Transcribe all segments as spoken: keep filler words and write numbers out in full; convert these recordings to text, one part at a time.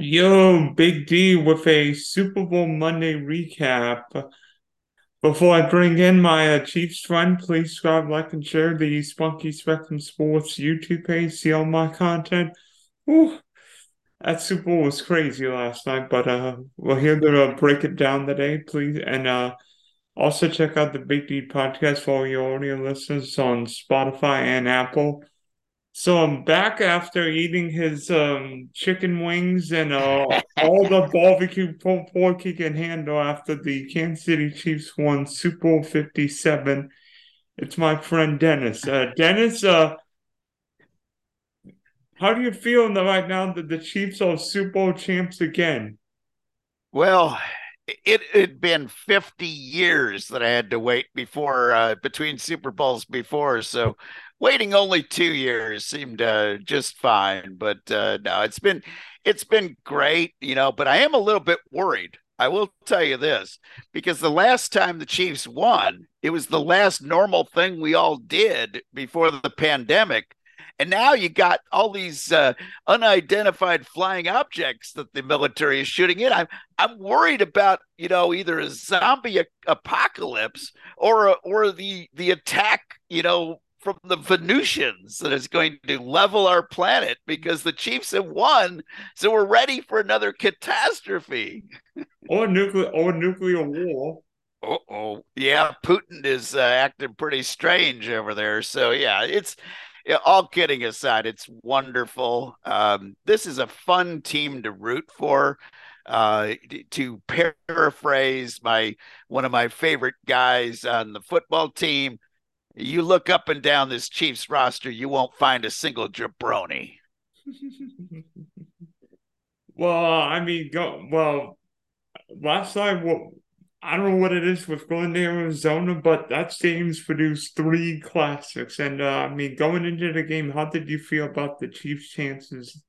Yo, Big D with a Super Bowl Monday recap. Before I bring in my uh, Chiefs friend, please subscribe, like, and share the Spunky Spectrum Sports YouTube page. See all my content. Ooh, that Super Bowl was crazy last night, but uh, we're here to uh, break it down today, please. And uh, also check out the Big D podcast for all your audio listeners on Spotify and Apple. So I'm back after eating his um, chicken wings and uh, all the barbecue pork he can handle after the Kansas City Chiefs won Super Bowl fifty-seven. It's my friend Dennis. Uh, Dennis, uh, how do you feel right now that the Chiefs are Super Bowl champs again? Well, it had been fifty years that I had to wait before uh, between Super Bowls before, so waiting only two years seemed uh, just fine, but uh, no, it's been it's been great, you know. But I am a little bit worried. I will tell you this, because the last time the Chiefs won, it was the last normal thing we all did before the pandemic, and now you got all these uh, unidentified flying objects that the military is shooting in. I'm I'm worried about, you know, either a zombie apocalypse or or the the attack, you know, from the Venusians that is going to level our planet because the Chiefs have won, so we're ready for another catastrophe. or nuclear, or nuclear war. Uh-oh. Yeah, Putin is uh, acting pretty strange over there. So, yeah, it's yeah, all kidding aside, it's wonderful. Um, this is a fun team to root for. Uh, to paraphrase my one of my favorite guys on the football team, you look up and down this Chiefs roster, you won't find a single jabroni. Well, I mean, go, well, last night, well, I don't know what it is with Glendale, Arizona, but that team's produced three classics. And, uh, I mean, going into the game, how did you feel about the Chiefs' chances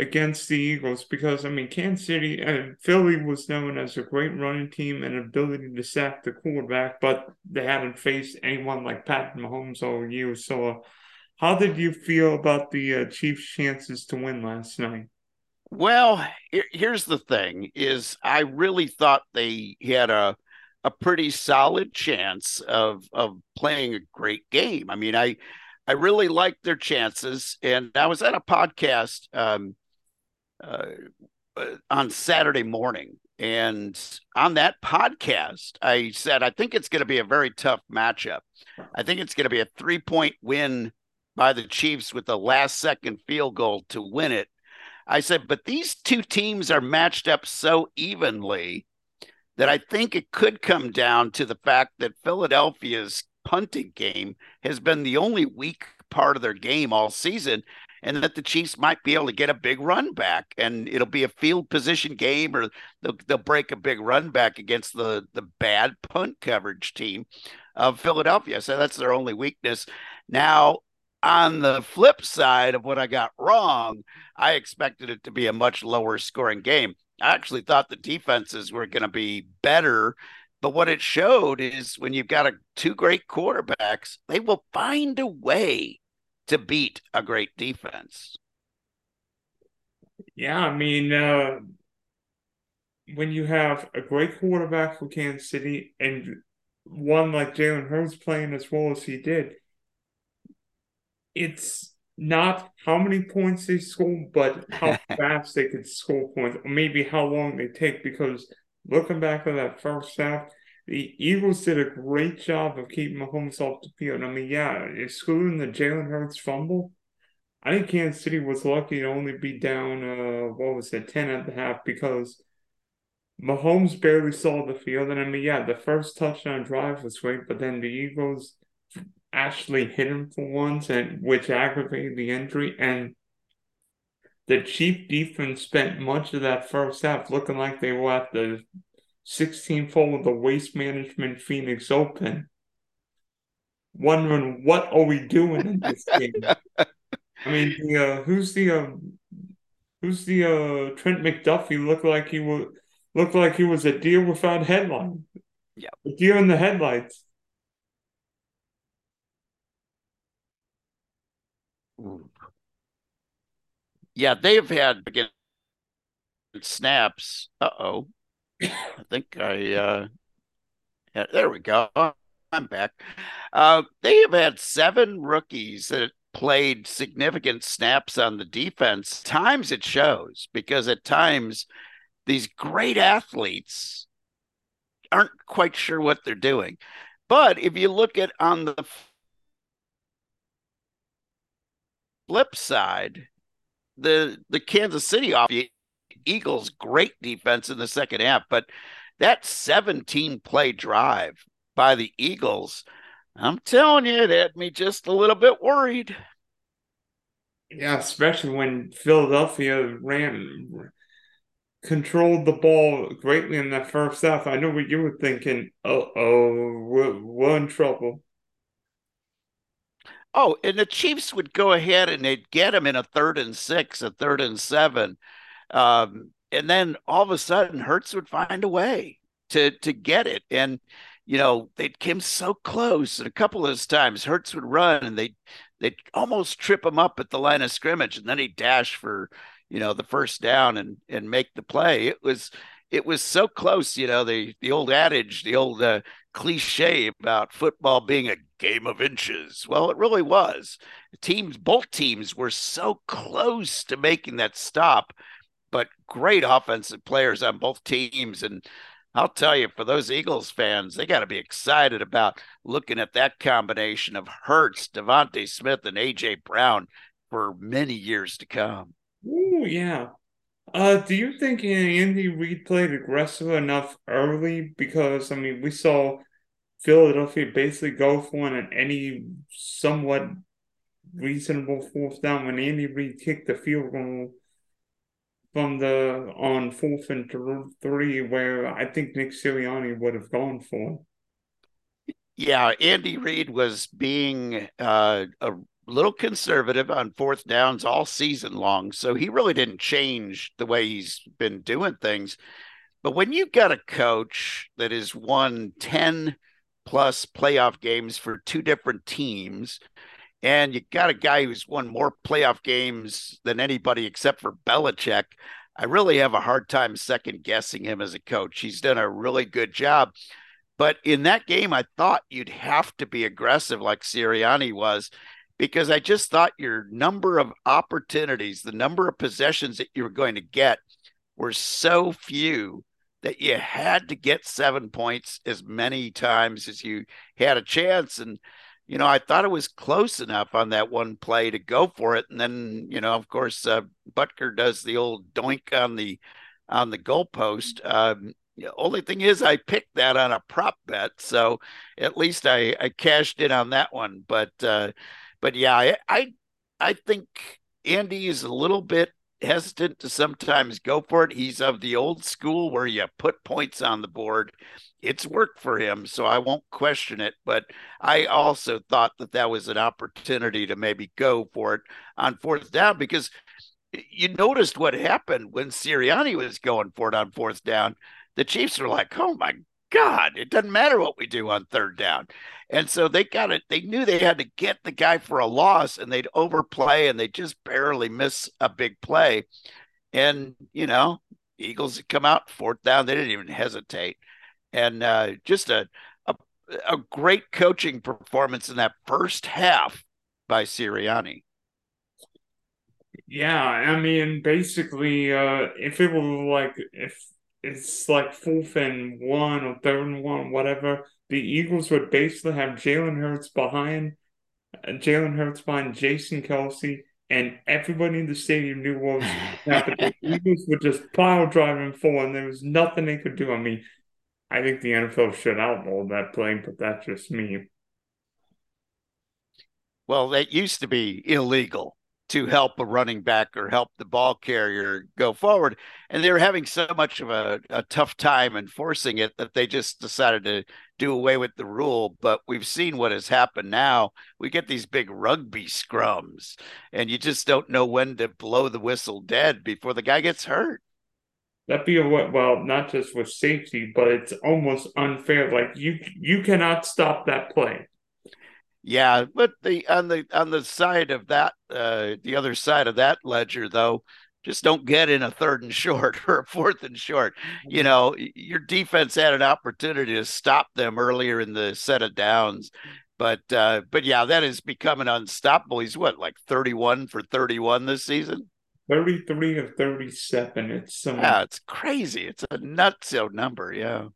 against the Eagles? Because, I mean, Kansas City and Philly was known as a great running team and ability to sack the quarterback, but they hadn't faced anyone like Pat Mahomes all year. So uh, how did you feel about the uh, Chiefs' chances to win last night? Well, here's the thing is I really thought they had a a pretty solid chance of of playing a great game. I mean, I I really liked their chances, and I was at a podcast um Uh, on Saturday morning. And on that podcast, I said, I think it's going to be a very tough matchup. I think it's going to be a three point win by the Chiefs with the last second field goal to win it. I said, but these two teams are matched up so evenly that I think it could come down to the fact that Philadelphia's punting game has been the only weak part of their game all season, and that the Chiefs might be able to get a big run back, and it'll be a field position game, or they'll, they'll break a big run back against the, the bad punt coverage team of Philadelphia. So that's their only weakness. Now, on the flip side of what I got wrong, I expected it to be a much lower scoring game. I actually thought the defenses were going to be better, but what it showed is when you've got a, two great quarterbacks, they will find a way to beat a great defense. Yeah, I mean, uh, when you have a great quarterback for Kansas City and one like Jalen Hurts playing as well as he did, it's not how many points they score, but how fast they could score points, or maybe how long they take, because looking back at that first half, the Eagles did a great job of keeping Mahomes off the field. I mean, yeah, excluding the Jalen Hurts fumble, I think Kansas City was lucky to only be down, uh, what was it, ten at the half, because Mahomes barely saw the field. And I mean, yeah, the first touchdown drive was great, but then the Eagles actually hit him for once, and which aggravated the injury. And the Chiefs defense spent much of that first half looking like they were at the sixteenth hole of the Waste Management Phoenix Open, wondering what are we doing in this game. I mean, the, uh, who's the uh, who's the uh, Trent McDuffie looked like he was looked like he was a deer without headlights. Yeah, a deer in the headlights. Yeah, they've had again snaps. Uh-oh. I think I uh, – yeah, there we go. I'm back. Uh, they have had seven rookies that played significant snaps on the defense. Times it shows, because at times these great athletes aren't quite sure what they're doing. But if you look at on the flip side, the the Kansas City offense, Eagles, great defense in the second half, but that seventeen-play drive by the Eagles, I'm telling you, it had me just a little bit worried. Yeah, especially when Philadelphia ran, controlled the ball greatly in that first half. I know what you were thinking. Uh-oh, we're, we're in trouble. Oh, and the Chiefs would go ahead and they'd get them in a third and six, a third and seven. Um, and then all of a sudden Hurts would find a way to, to get it. And, you know, they came so close. And a couple of those times Hurts would run and they, they'd almost trip him up at the line of scrimmage. And then he'd dash for, you know, the first down and, and make the play. It was, it was so close. You know, the, the old adage, the old, uh, cliche about football being a game of inches. Well, it really was. Teams, both teams were so close to making that stop, but great offensive players on both teams. And I'll tell you, for those Eagles fans, they got to be excited about looking at that combination of Hurts, Devontae Smith, and A J. Brown for many years to come. Ooh, yeah. Uh, do you think Andy Reid played aggressive enough early? Because, I mean, we saw Philadelphia basically go for it on any somewhat reasonable fourth down when Andy Reid kicked the field goal from the on fourth and three, where I think Nick Sirianni would have gone for. Yeah, Andy Reid was being uh, a little conservative on fourth downs all season long. So he really didn't change the way he's been doing things. But when you've got a coach that has won ten plus playoff games for two different teams, and you got a guy who's won more playoff games than anybody except for Belichick, I really have a hard time second guessing him as a coach. He's done a really good job. But in that game, I thought you'd have to be aggressive like Sirianni was, because I just thought your number of opportunities, the number of possessions that you were going to get were so few that you had to get seven points as many times as you had a chance. And, you know, I thought it was close enough on that one play to go for it. And then, you know, of course, uh, Butker does the old doink on the, on the goalpost. Um, only thing is I picked that on a prop bet. So at least I, I cashed in on that one, but, uh, But yeah, I, I I think Andy is a little bit hesitant to sometimes go for it. He's of the old school where you put points on the board. It's worked for him, so I won't question it. But I also thought that that was an opportunity to maybe go for it on fourth down, because you noticed what happened when Sirianni was going for it on fourth down. The Chiefs were like, oh, my God. God, it doesn't matter what we do on third down. And so they got it. They knew they had to get the guy for a loss, and they'd overplay and they just barely miss a big play. And, you know, Eagles come out fourth down. They didn't even hesitate. And uh, just a, a, a great coaching performance in that first half by Sirianni. Yeah. I mean, basically uh, if it were like, if, it's like fourth and one or third and one, whatever. The Eagles would basically have Jalen Hurts behind, uh, Jalen Hurts behind Jason Kelce, and everybody in the stadium knew what was happening. The Eagles would just pile driving forward, and there was nothing they could do. I mean, I think the N F L should outlaw that play, but that's just me. Well, that used to be illegal to help a running back or help the ball carrier go forward. And they were having so much of a, a tough time enforcing it that they just decided to do away with the rule. But we've seen what has happened now. We get these big rugby scrums, and you just don't know when to blow the whistle dead before the guy gets hurt. That'd be a well, not just with safety, but it's almost unfair. Like you, you cannot stop that play. Yeah, but the on the on the side of that, uh, the other side of that ledger, though, just don't get in a third and short or a fourth and short. You know, your defense had an opportunity to stop them earlier in the set of downs. But, uh, but yeah, that is becoming unstoppable. He's what, like thirty-one for thirty-one this season? thirty-three of thirty-seven. It's so yeah, it's crazy. It's a nutso number, yeah.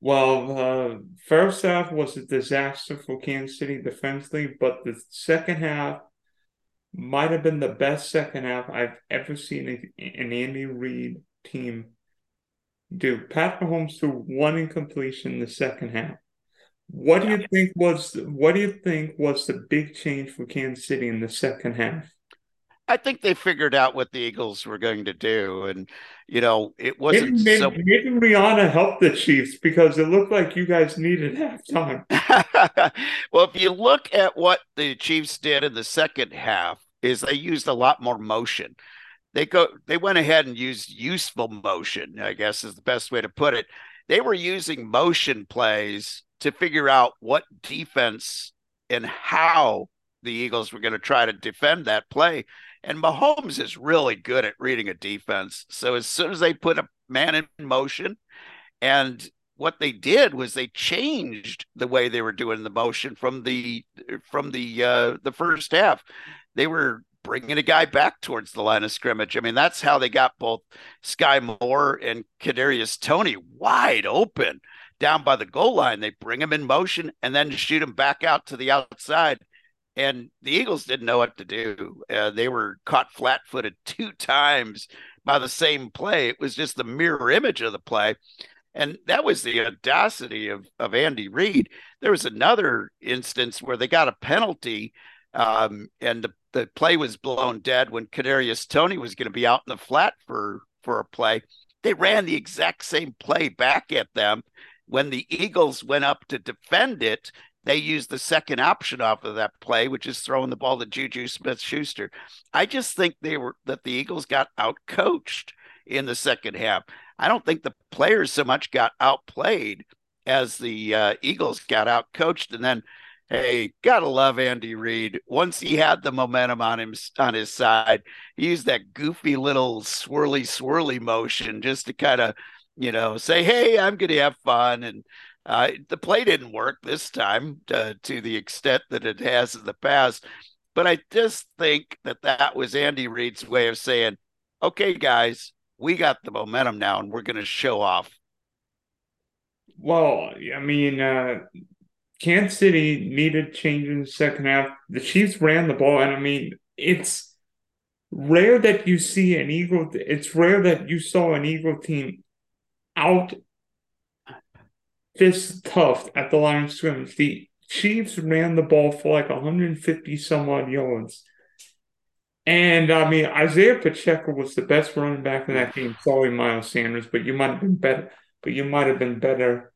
Well, uh, first half was a disaster for Kansas City defensively, but the second half might have been the best second half I've ever seen an Andy Reid team do. Pat Mahomes threw one incompletion in the second half. What do you think was what do you think was the big change for Kansas City in the second half? I think they figured out what the Eagles were going to do, and you know it wasn't. Maybe, so... maybe Rihanna helped the Chiefs because it looked like you guys needed halftime. Well, if you look at what the Chiefs did in the second half, is they used a lot more motion. They go, they went ahead and used useful motion, I guess is the best way to put it. They were using motion plays to figure out what defense and how the Eagles were going to try to defend that play. And Mahomes is really good at reading a defense. So as soon as they put a man in motion, and what they did was they changed the way they were doing the motion from the from the uh, the first half. They were bringing a guy back towards the line of scrimmage. I mean, that's how they got both Sky Moore and Kadarius Toney wide open down by the goal line. They bring him in motion and then shoot him back out to the outside. And the Eagles didn't know what to do. Uh, they were caught flat-footed two times by the same play. It was just the mirror image of the play. And that was the audacity of, of Andy Reid. There was another instance where they got a penalty, um, and the, the play was blown dead when Kadarius Toney was going to be out in the flat for, for a play. They ran the exact same play back at them. When the Eagles went up to defend it, they used the second option off of that play, which is throwing the ball to Juju Smith-Schuster. I just think they were that the Eagles got outcoached in the second half. I don't think the players so much got outplayed as the uh, Eagles got outcoached. And then, hey, gotta love Andy Reid. Once he had the momentum on him on his side, he used that goofy little swirly swirly motion just to kind of, you know, say, hey, I'm going to have fun. And Uh, the play didn't work this time uh, to the extent that it has in the past. But I just think that that was Andy Reid's way of saying, okay, guys, we got the momentum now and we're going to show off. Well, I mean, uh, Kansas City needed change in the second half. The Chiefs ran the ball. And I mean, it's rare that you see an Eagle. It's rare that you saw an Eagle team out fist tough at the line of scrimmage. The Chiefs ran the ball for like one hundred fifty some odd yards. And I mean, Isaiah Pacheco was the best running back in that game. Sorry, Miles Sanders, but you might have been better. But you might have been better,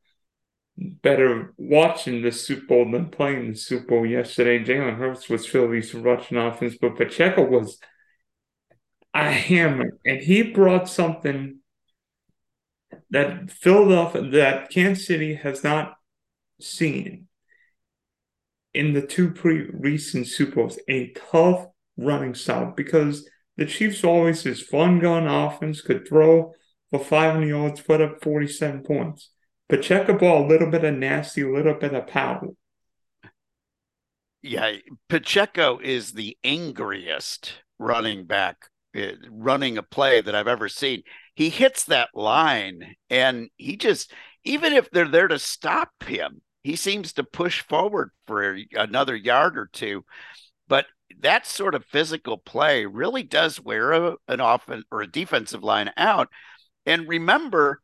better watching the Super Bowl than playing the Super Bowl yesterday. Jalen Hurts was Philly's rushing offense, but Pacheco was a hammer, and he brought something that Philadelphia, that Kansas City has not seen in the two pre recent Super Bowls, a tough running style, because the Chiefs always is fun gun offense, could throw for five hundred yards, put up forty-seven points. Pacheco ball, a little bit of nasty, a little bit of power. Yeah, Pacheco is the angriest running back running a play that I've ever seen. He hits that line and he just, even if they're there to stop him, he seems to push forward for another yard or two. But that sort of physical play really does wear a, an offense or a defensive line out. And remember,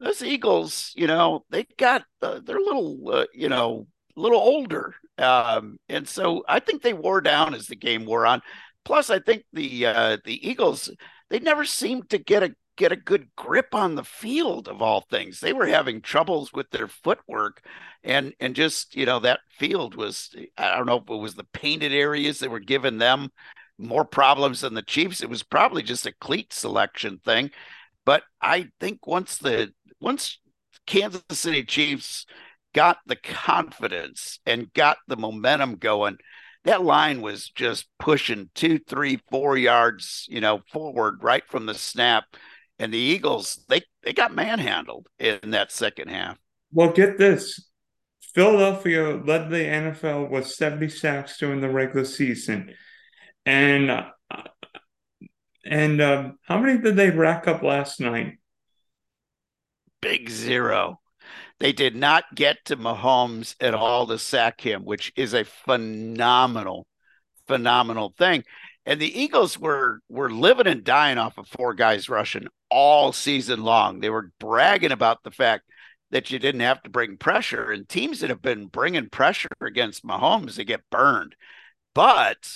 those Eagles, you know, they got, uh, they're a little, uh, you know, a little older. Um, and so I think they wore down as the game wore on. Plus, I think the uh, the Eagles, they never seemed to get a get a good grip on the field, of all things. They were having troubles with their footwork, and and just, you know, that field was, I don't know if it was the painted areas that were giving them more problems than the Chiefs. It was probably just a cleat selection thing. But I think once the once Kansas City Chiefs got the confidence and got the momentum going, that line was just pushing two, three, four yards, you know, forward right from the snap. And the Eagles, they, they got manhandled in that second half. Well, get this. Philadelphia led the N F L with seventy sacks during the regular season. And and um, how many did they rack up last night? Big zero. They did not get to Mahomes at all to sack him, which is a phenomenal, phenomenal thing. And the Eagles were were living and dying off of four guys rushing all season long. They were bragging about the fact that you didn't have to bring pressure. And teams that have been bringing pressure against Mahomes, they get burned. But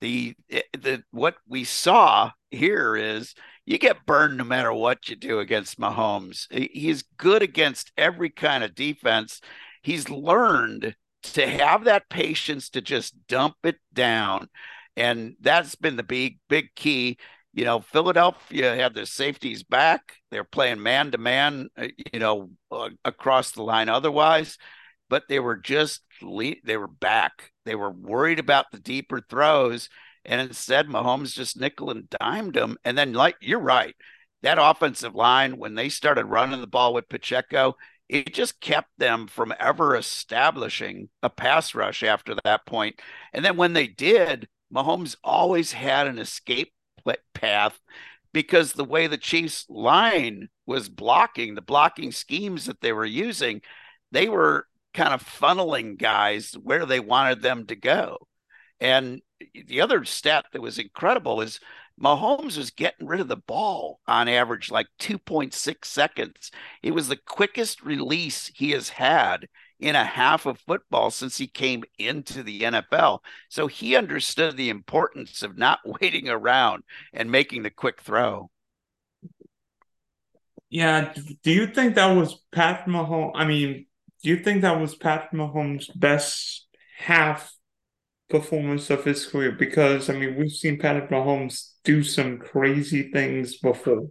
the the what we saw here is you get burned no matter what you do against Mahomes. He's good against every kind of defense. He's learned to have that patience to just dump it down. And that's been the big, big key. You know, Philadelphia had their safeties back. They're playing man-to-man, you know, uh, across the line otherwise. But they were just, le- they were back. They were worried about the deeper throws. And instead, Mahomes just nickel and dimed him. And then, like, you're right. That offensive line, when they started running the ball with Pacheco, it just kept them from ever establishing a pass rush after that point. And then when they did, Mahomes always had an escape path because the way the Chiefs' line was blocking, the blocking schemes that they were using, they were kind of funneling guys where they wanted them to go. And the other stat that was incredible is Mahomes was getting rid of the ball on average like two point six seconds. It was the quickest release he has had in a half of football since he came into the N F L. So he understood the importance of not waiting around and making the quick throw. Yeah. Do you think that was Pat Mahomes? I mean, do you think that was Pat Mahomes' best half performance of his career? Because, I mean, we've seen Pat Mahomes do some crazy things before.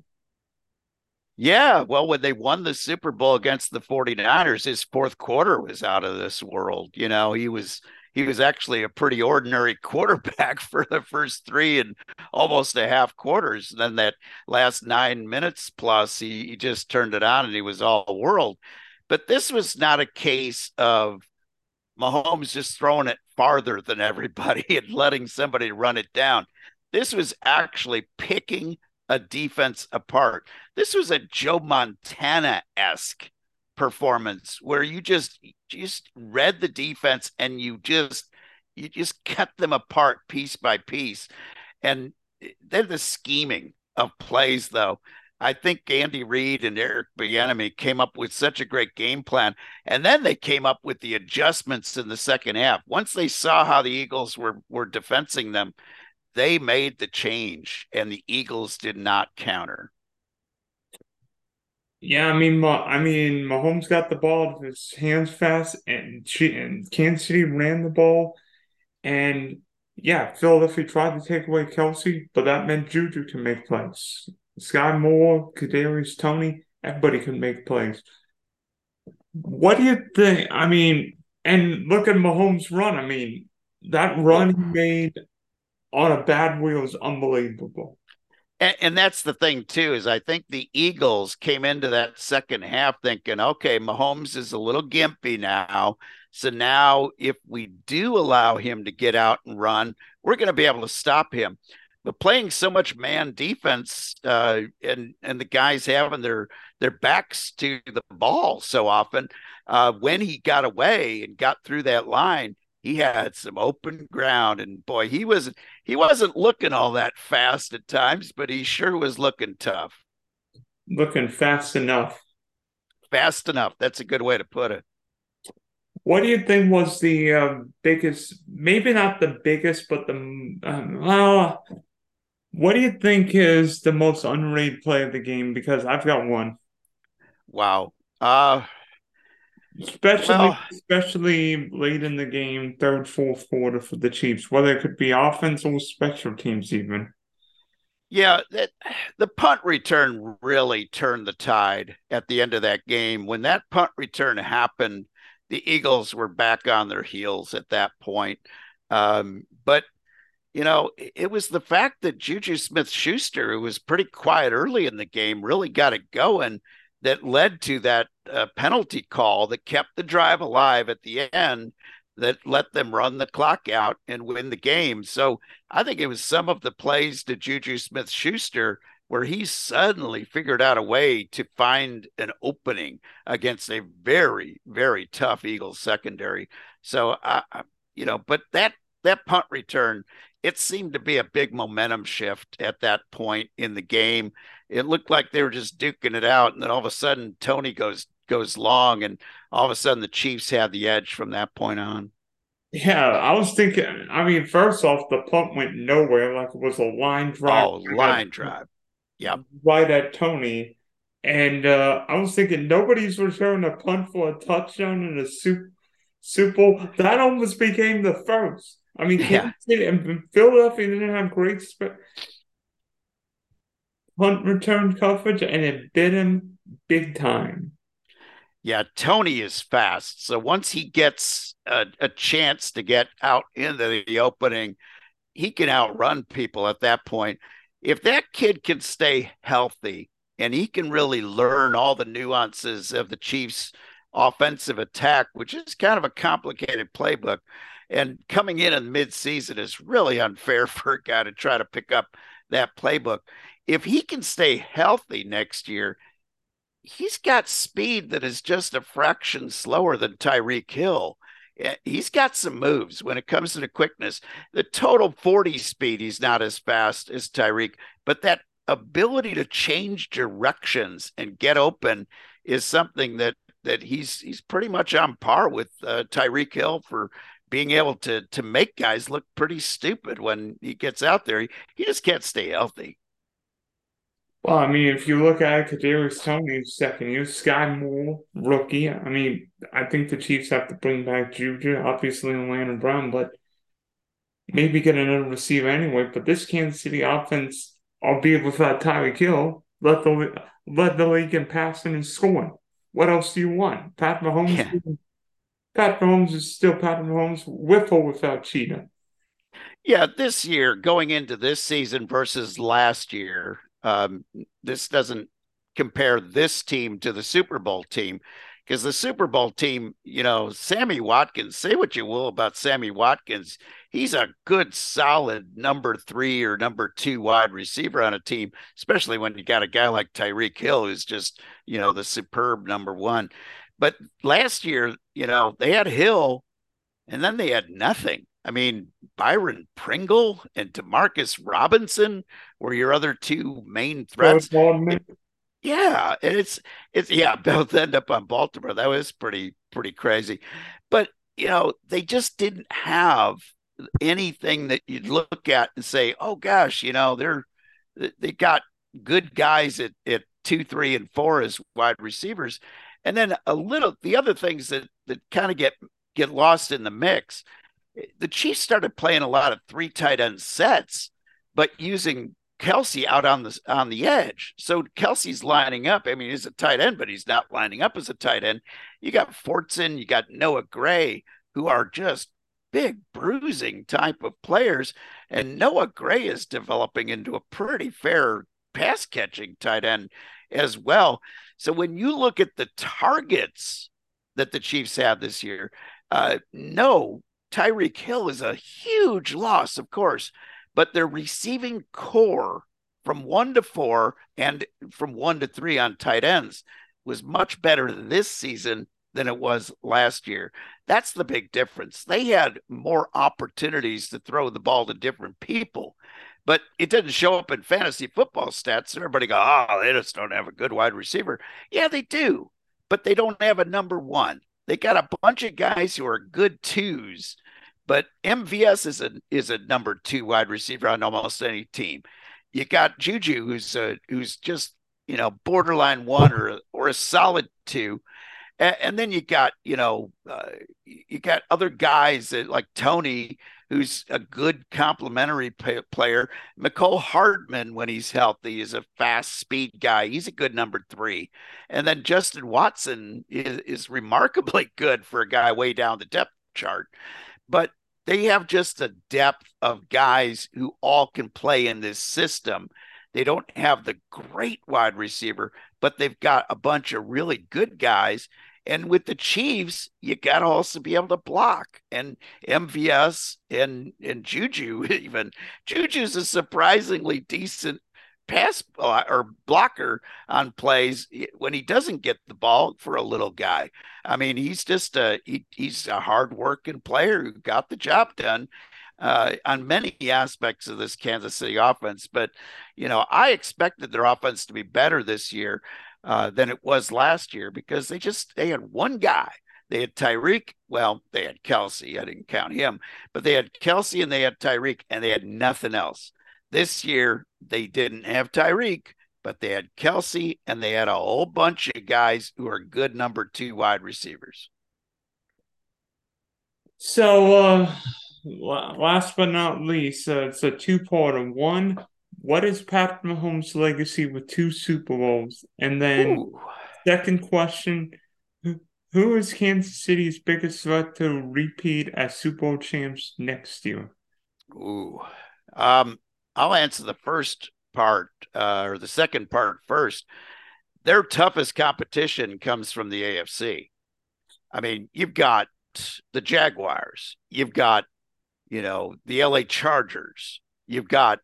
Yeah, well, when they won the Super Bowl against the forty-niners, his fourth quarter was out of this world. You know, he was he was actually a pretty ordinary quarterback for the first three and almost a half quarters. And then that last nine minutes plus, he, he just turned it on and he was all world. But this was not a case of Mahomes just throwing it farther than everybody and letting somebody run it down. This was actually picking a defense apart. This was a Joe Montana-esque performance where you just just read the defense and you just you just cut them apart piece by piece. And then the scheming of plays, though. I think Andy Reid and Eric Bieniemy came up with such a great game plan. And then they came up with the adjustments in the second half. Once they saw how the Eagles were, were defensing them, they made the change, and the Eagles did not counter. Yeah, I mean, I mean, Mahomes got the ball with his hands fast, and, she, and Kansas City ran the ball. And, yeah, Philadelphia tried to take away Kelce, but that meant Juju can make plays. Sky Moore, Kadarius Toney, everybody can make plays. What do you think? I mean, and look at Mahomes' run. I mean, that run he made on a bad wheel is unbelievable. And, and that's the thing, too, is I think the Eagles came into that second half thinking, okay, Mahomes is a little gimpy now. So now if we do allow him to get out and run, we're going to be able to stop him. But playing so much man defense uh, and and the guys having their their backs to the ball so often, uh, when he got away and got through that line, he had some open ground. And boy, he wasn't he wasn't looking all that fast at times, but he sure was looking tough. Looking fast enough. Fast enough. That's a good way to put it. What do you think was the uh, biggest? Maybe not the biggest, but the um, well. What do you think is the most underrated play of the game? Because I've got one. Wow. Uh, especially well, especially late in the game, third, fourth quarter for the Chiefs, whether it could be offense or special teams even. Yeah, that, the punt return really turned the tide at the end of that game. When that punt return happened, the Eagles were back on their heels at that point. Um, but, you know, it was the fact that Juju Smith-Schuster, who was pretty quiet early in the game, really got it going that led to that uh, penalty call that kept the drive alive at the end that let them run the clock out and win the game. So I think it was some of the plays to Juju Smith-Schuster where he suddenly figured out a way to find an opening against a very, very tough Eagles secondary. So, I, you know, but that that punt return, it seemed to be a big momentum shift at that point in the game. It looked like they were just duking it out, and then all of a sudden Toney goes goes long, and all of a sudden the Chiefs had the edge from that point on. Yeah, I was thinking, I mean, first off, the punt went nowhere. Like, it was a line drive. Oh, line drive. Yeah, right at Toney, and uh, I was thinking nobody's returning a punt for a touchdown in a Super Super Bowl. That almost became the first. I mean, yeah. Kansas City and Philadelphia didn't have great sp- punt return coverage, and it bit him big time. Yeah, Toney is fast, so once he gets a, a chance to get out into the opening, he can outrun people at that point. If that kid can stay healthy and he can really learn all the nuances of the Chiefs' offensive attack, which is kind of a complicated playbook, and coming in in midseason is really unfair for a guy to try to pick up that playbook. If he can stay healthy next year, he's got speed that is just a fraction slower than Tyreek Hill. He's got some moves when it comes to the quickness. The total forty speed, he's not as fast as Tyreek, but that ability to change directions and get open is something that that he's he's pretty much on par with uh, Tyreek Hill for being able to to make guys look pretty stupid when he gets out there. He, he just can't stay healthy. Well, I mean, if you look at Kadarius Toney's second year, Sky Moore, rookie. I mean, I think the Chiefs have to bring back Juju, obviously, and Landon Brown, but maybe get another receiver anyway. But this Kansas City offense, albeit without Tyreek Hill, led the, led the league in passing and scoring. What else do you want? Pat Mahomes, yeah. Pat Mahomes is still Pat Mahomes, with or without Cheetah. Yeah, this year, going into this season versus last year, Um, this doesn't compare this team to the Super Bowl team, because the Super Bowl team, you know, Sammy Watkins, say what you will about Sammy Watkins, he's a good, solid number three or number two wide receiver on a team, especially when you got a guy like Tyreek Hill, who's just, you know, the superb number one. But last year, you know, they had Hill and then they had nothing. I mean, Byron Pringle and Demarcus Robinson were your other two main threats. Yeah, and it's it's yeah, both end up on Baltimore. That was pretty pretty crazy. But, you know, they just didn't have anything that you'd look at and say, "Oh gosh, you know, they're they got good guys at at two, three, and four as wide receivers." And then a little the other things that that kind of get get lost in the mix. The Chiefs started playing a lot of three tight end sets, but using Kelce out on the on the edge. So Kelce's lining up. I mean, he's a tight end, but he's not lining up as a tight end. You got Fortson, you got Noah Gray, who are just big bruising type of players. And Noah Gray is developing into a pretty fair pass catching tight end as well. So when you look at the targets that the Chiefs have this year, uh, no. Tyreek Hill is a huge loss, of course, but their receiving core from one to four and from one to three on tight ends was much better this season than it was last year. That's the big difference. They had more opportunities to throw the ball to different people, but it didn't show up in fantasy football stats. Everybody go, oh, they just don't have a good wide receiver. Yeah, they do, but they don't have a number one. They got a bunch of guys who are good twos, but M V S is a is a number two wide receiver on almost any team. You got Juju, who's a, who's just, you know, borderline one or or a solid two, and, and then you got you know uh, you got other guys that, like Toney, who's a good complementary pay, player. McCole Hardman, when he's healthy, is a fast speed guy. He's a good number three. And then Justin Watson is, is remarkably good for a guy way down the depth chart. But They have just a depth of guys who all can play in this system. They don't have the great wide receiver, but they've got a bunch of really good guys. And with the Chiefs, you got to also be able to block. And M V S and, and Juju even. Juju's a surprisingly decent pass or blocker on plays when he doesn't get the ball for a little guy. I mean, he's just a he, he's a hard-working player who got the job done uh, on many aspects of this Kansas City offense. But, you know, I expected their offense to be better this year uh, than it was last year because they just they had one guy. They had Tyreek. Well, they had Kelce. I didn't count him, but they had Kelce and they had Tyreek and they had nothing else. This year, they didn't have Tyreek, but they had Kelce, and they had a whole bunch of guys who are good number two wide receivers. So, uh, last but not least, uh, it's a two-parter. One, what is Pat Mahomes' legacy with two Super Bowls? And then, Ooh. Second question, who is Kansas City's biggest threat to repeat as Super Bowl champs next year? Ooh, um. I'll answer the first part uh, or the second part first. Their toughest competition comes from the A F C. I mean, you've got the Jaguars. You've got, you know, the L A Chargers. You've got,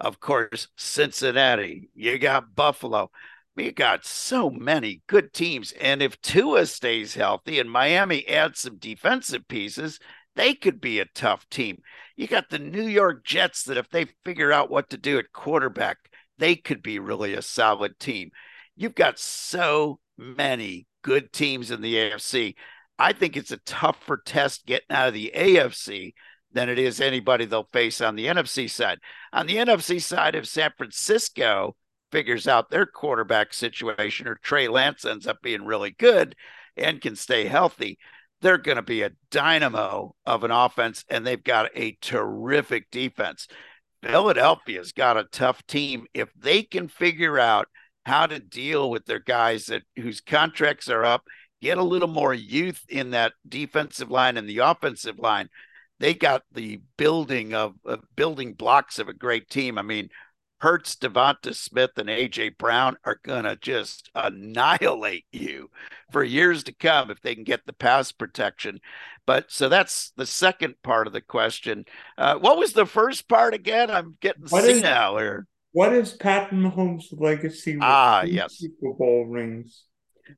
of course, Cincinnati. You got Buffalo. We got so many good teams. And if Tua stays healthy and Miami adds some defensive pieces, they could be a tough team. You got the New York Jets that if they figure out what to do at quarterback, they could be really a solid team. You've got so many good teams in the A F C. I think it's a tougher test getting out of the A F C than it is anybody they'll face on the N F C side. On the N F C side, if San Francisco figures out their quarterback situation or Trey Lance ends up being really good and can stay healthy, they're going to be a dynamo of an offense, and they've got a terrific defense. Philadelphia's got a tough team. If they can figure out how to deal with their guys that whose contracts are up, get a little more youth in that defensive line and the offensive line, they got the building of, of building blocks of a great team. I mean, Hurts, Devontae Smith, and A J. Brown are going to just annihilate you for years to come if they can get the pass protection. But so that's the second part of the question. Uh, what was the first part again? I'm getting sick now. Or what is Pat Mahomes' legacy with ah, yes. Super Bowl rings?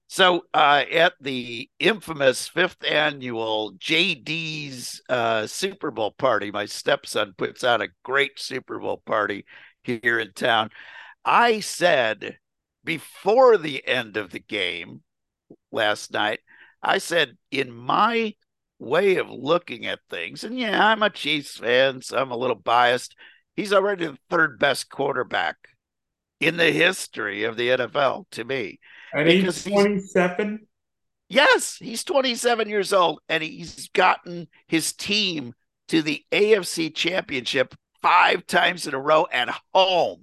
So uh, at the infamous fifth annual J D's uh, Super Bowl party, my stepson puts out a great Super Bowl party here in town. I said before the end of the game last night, I said, in my way of looking at things, and yeah, I'm a Chiefs fan, so I'm a little biased. He's already the third best quarterback in the history of the N F L to me. And he's twenty-seven? Yes, he's twenty-seven years old, and he's gotten his team to the A F C Championship five times in a row at home.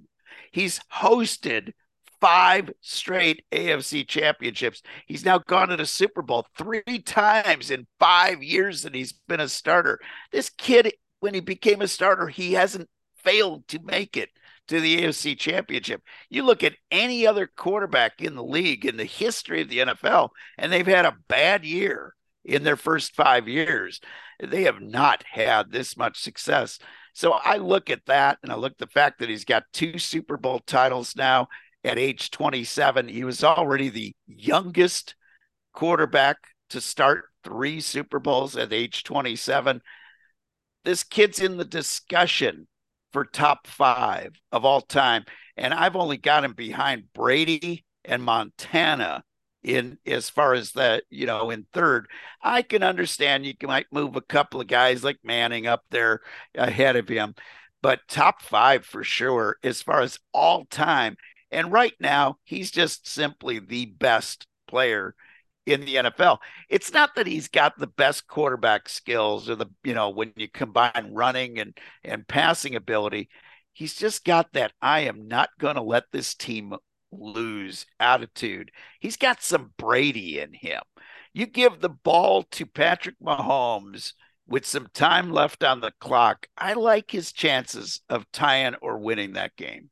He's hosted five straight A F C championships. He's now gone to the Super Bowl three times in five years that he's been a starter. This kid, when he became a starter, he hasn't failed to make it to the A F C championship. You look at any other quarterback in the league in the history of the N F L, and they've had a bad year in their first five years. They have not had this much success. So I look at that, and I look at the fact that he's got two Super Bowl titles now at age twenty-seven. He was already the youngest quarterback to start three Super Bowls at age twenty-seven. This kid's in the discussion for top five of all time, and I've only got him behind Brady and Montana in as far as that, you know, in third. I can understand you might move a couple of guys like Manning up there ahead of him, but top five for sure as far as all time. And right now, he's just simply the best player in the N F L. It's not that he's got the best quarterback skills or the, you know, when you combine running and, and passing ability, he's just got that I am not going to let this team lose attitude. He's got some Brady in him. You give the ball to Patrick Mahomes with some time left on the clock, I like his chances of tying or winning that game.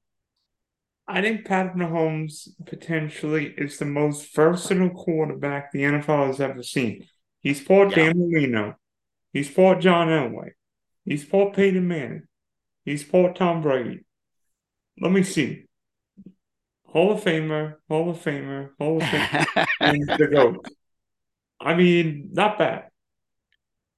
I think Pat Mahomes potentially is the most versatile quarterback the N F L has ever seen. He's fought yeah. Dan Marino. He's fought John Elway. He's fought Peyton Manning. He's fought Tom Brady. Let me see. Hall of Famer, Hall of Famer, Hall of Famer. And the GOAT. I mean, not bad.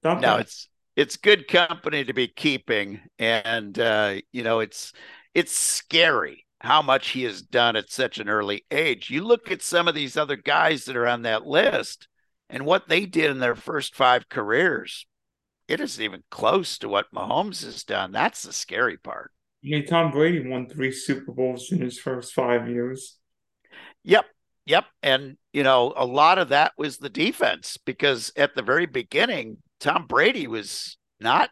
Not no, bad. it's it's good company to be keeping, and uh, you know, it's it's scary how much he has done at such an early age. You look at some of these other guys that are on that list and what they did in their first five careers. It isn't even close to what Mahomes has done. That's the scary part. I mean, Tom Brady won three Super Bowls in his first five years. Yep, yep. And, you know, a lot of that was the defense, because at the very beginning, Tom Brady was not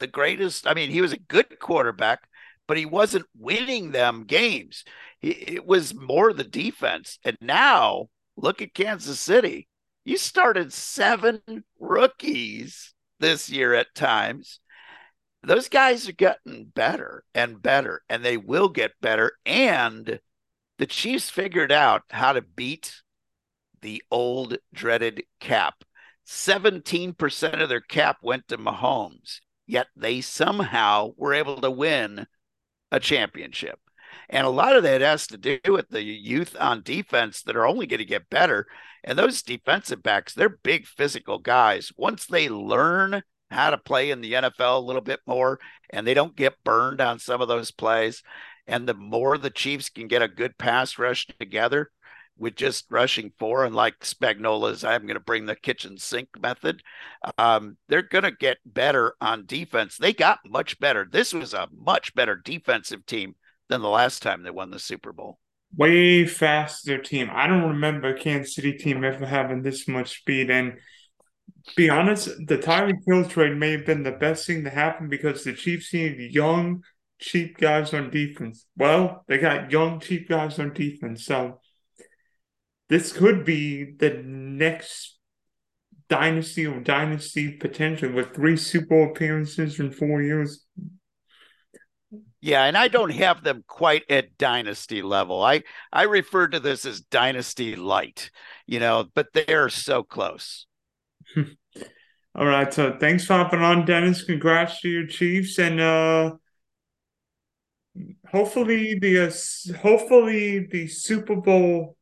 the greatest. I mean, he was a good quarterback, but he wasn't winning them games. It was more the defense. And now, look at Kansas City. You started seven rookies this year at times. Those guys are getting better and better, and they will get better. And the Chiefs figured out how to beat the old dreaded cap. seventeen percent of their cap went to Mahomes, yet they somehow were able to win a championship. And a lot of that has to do with the youth on defense that are only going to get better. And those defensive backs, they're big physical guys. Once they learn how to play in the N F L a little bit more, and they don't get burned on some of those plays. And the more the Chiefs can get a good pass rush together with just rushing four, and like Spagnola's, I'm going to bring the kitchen sink method. Um, they're going to get better on defense. They got much better. This was a much better defensive team than the last time they won the Super Bowl. Way faster team. I don't remember a Kansas City team ever having this much speed. And be honest, the Tyreek Hill trade may have been the best thing to happen, because the Chiefs need young, cheap guys on defense. Well, they got young, cheap guys on defense. So this could be the next dynasty of dynasty potentially, with three Super Bowl appearances in four years. Yeah, and I don't have them quite at dynasty level. I, I refer to this as dynasty light, you know, but they're so close. All right, so thanks for hopping on, Dennis. Congrats to your Chiefs, and uh, hopefully the uh, hopefully the Super Bowl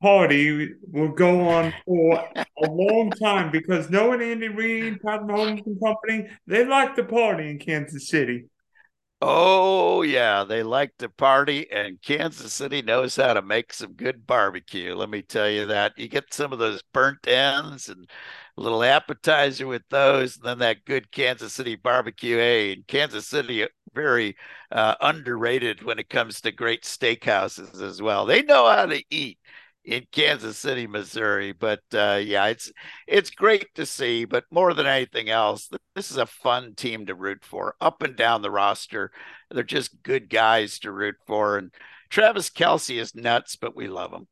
party will go on for a long time, because knowing Andy Reid, Pat Mahomes and company, they like to party in Kansas City. Oh, yeah, they like to party, and Kansas City knows how to make some good barbecue. Let me tell you that. You get some of those burnt ends and a little appetizer with those, and then that good Kansas City barbecue. Hey, and Kansas City, very uh, underrated when it comes to great steakhouses as well. They know how to eat in Kansas City, Missouri. But, uh, yeah, it's it's great to see. But more than anything else, this is a fun team to root for. Up and down the roster, they're just good guys to root for. And Travis Kelce is nuts, but we love him.